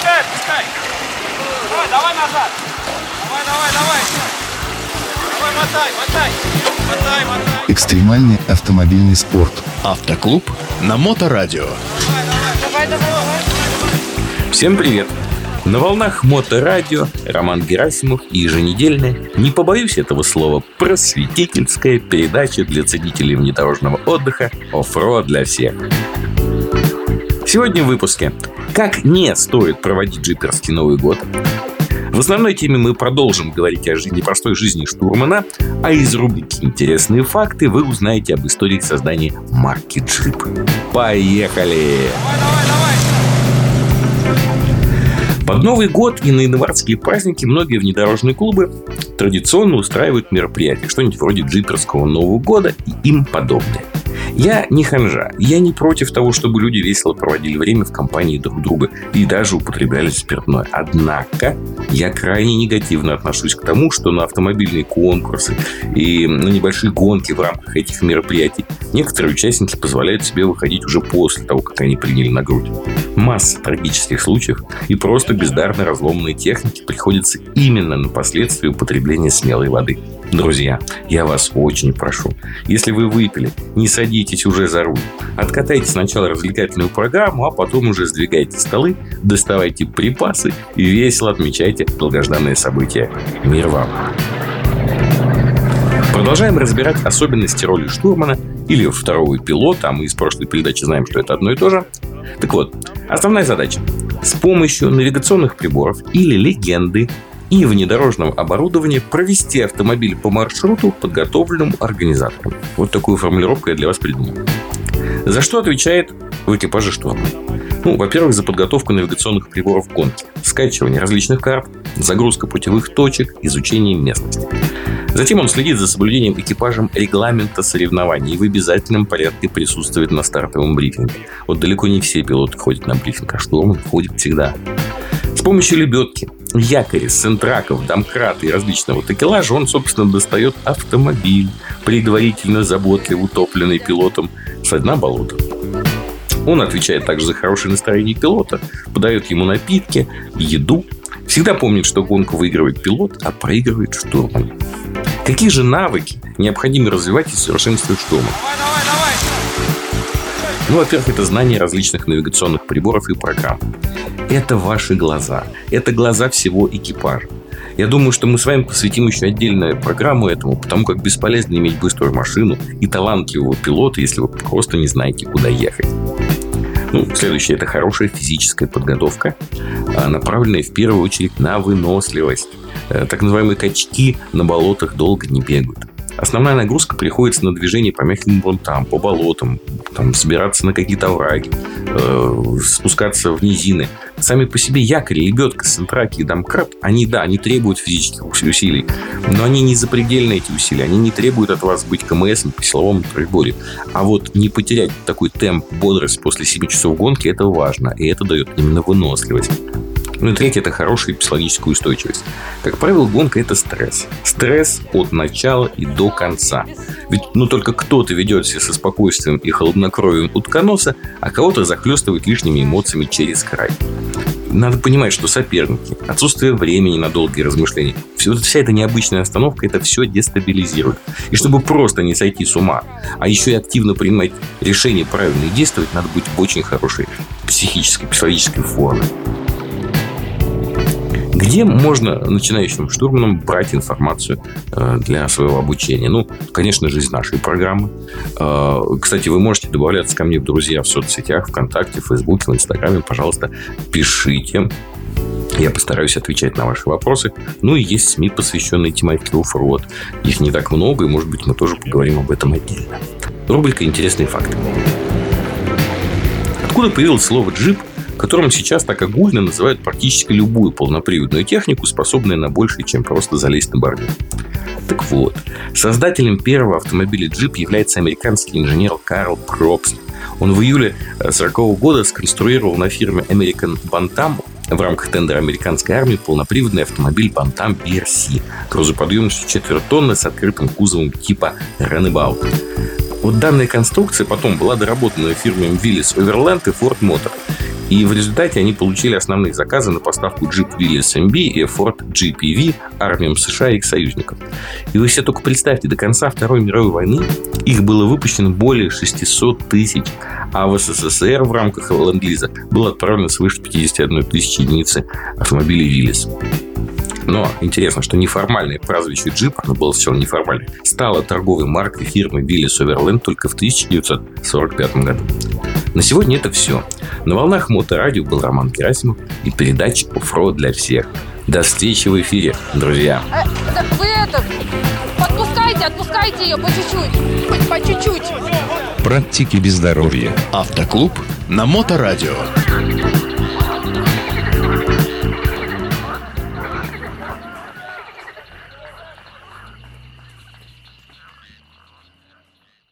Пускай, пускай. Давай, давай назад. Давай, давай, давай. Давай, мотай, мотай. Мотай, мотай. Экстремальный автомобильный спорт. Автоклуб на Моторадио. Давай, давай, давай, давай. Всем привет. На волнах Моторадио Роман Герасимов и еженедельная, не побоюсь этого слова, просветительская передача для ценителей внедорожного отдыха «Оффроуд для всех». Сегодня в выпуске «Как не стоит проводить джиперский Новый год». В основной теме мы продолжим говорить о непростой жизни штурмана, а из рубрики «Интересные факты» вы узнаете об истории создания марки «Джип». Поехали! Давай, давай, давай! Под Новый год и на январские праздники многие внедорожные клубы традиционно устраивают мероприятия, что-нибудь вроде джиперского Нового года и им подобное. Я не ханжа, я не против того, чтобы люди весело проводили время в компании друг друга и даже употребляли спиртное. Однако я крайне негативно отношусь к тому, что на автомобильные конкурсы и на небольшие гонки в рамках этих мероприятий некоторые участники позволяют себе выходить уже после того, как они приняли на грудь. Масса трагических случаев и просто бездарно разломанные техники приходится именно на последствия употребления смелой воды. Друзья, я вас очень прошу, если вы выпили, не садитесь уже за руль. Откатайте сначала развлекательную программу, а потом уже сдвигайте столы, доставайте припасы и весело отмечайте долгожданное событие. Мир вам! Продолжаем разбирать особенности роли штурмана или второго пилота, а мы из прошлой передачи знаем, что это одно и то же. Так вот, основная задача. С помощью навигационных приборов или легенды и внедорожного оборудования провести автомобиль по маршруту, подготовленному организатором. Вот такую формулировку я для вас придумал. За что отвечает в экипаже штурман? Во-первых, за подготовку навигационных приборов гонки, скачивание различных карт, загрузка путевых точек, изучение местности. Затем он следит за соблюдением экипажем регламента соревнований и в обязательном порядке присутствует на стартовом брифинге. Вот далеко не все пилоты ходят на брифинг, а штурман ходит всегда. С помощью лебедки, якоря, сентраков, домкрата и различного такелажа он, собственно, достает автомобиль, предварительно заботливо утопленный пилотом со дна болота. Он отвечает также за хорошее настроение пилота, подает ему напитки, еду. Всегда помнит, что гонку выигрывает пилот, а проигрывает штурман. Какие же навыки необходимо развивать и совершенствовать штурману? Во-первых, это знание различных навигационных приборов и программ. Это ваши глаза. Это глаза всего экипажа. Я думаю, что мы с вами посвятим еще отдельную программу этому, потому как бесполезно иметь быструю машину и талантливого пилота, если вы просто не знаете, куда ехать. Следующее – это хорошая физическая подготовка, направленная в первую очередь на выносливость. Так называемые качки на болотах долго не бегают. Основная нагрузка приходится на движение по мягким грунтам, по болотам, собираться на какие-то овраги, спускаться в низины. Сами по себе якорь, лебедка, сентраки и домкрат, они требуют физических усилий, но они не запредельны, эти усилия, они не требуют от вас быть КМСом по силовому прибору. А вот не потерять такой темп, бодрость после 7 часов гонки – это важно, и это дает именно выносливость. И третье – это хорошая психологическая устойчивость. Как правило, гонка – это стресс. Стресс от начала и до конца. Ведь только кто-то ведет себя со спокойствием и холоднокровием утконоса, а кого-то захлестывает лишними эмоциями через край. Надо понимать, что соперники, отсутствие времени на долгие размышления, вся эта необычная остановка, это все дестабилизирует. И чтобы просто не сойти с ума, а еще и активно принимать решения, правильно действовать, надо быть в очень хорошей психической, психологической форме. Где можно начинающим штурманам брать информацию для своего обучения? Конечно же, из нашей программы. Кстати, вы можете добавляться ко мне в друзья в соцсетях, ВКонтакте, в Фейсбуке, в Инстаграме. Пожалуйста, пишите. Я постараюсь отвечать на ваши вопросы. И есть СМИ, посвященные тематике оффроуд. Их не так много, и, может быть, мы тоже поговорим об этом отдельно. Рубрика «Интересные факты». Откуда появилось слово «джип», которым сейчас так огульно называют практически любую полноприводную технику, способную на большее, чем просто залезть на бордюр. Так вот, создателем первого автомобиля джип является американский инженер Карл Пробсен. Он в июле 1940 года сконструировал на фирме American Bantam в рамках тендера американской армии полноприводный автомобиль Bantam BRC грузоподъемностью 4 тонны с открытым кузовом типа Runabout. Данная конструкция потом была доработана фирмами Willys-Overland и Ford Motor. И в результате они получили основные заказы на поставку Jeep Willys MB и Ford GPW армиям США и их союзников. И вы все только представьте, до конца Второй мировой войны их было выпущено более 600 тысяч, а в СССР в рамках ленд-лиза было отправлено свыше 51 тысячи единиц автомобилей Willys. Но интересно, что неформальное прозвище Jeep, оно было все неформальное, стало торговой маркой фирмы Willys-Overland только в 1945 году. На сегодня это все. На волнах Моторадио был Роман Герасимов и передача «Оффроуд для всех». До встречи в эфире, друзья. Отпускайте ее по чуть-чуть. По чуть-чуть. Практики без здоровья. Автоклуб на Моторадио.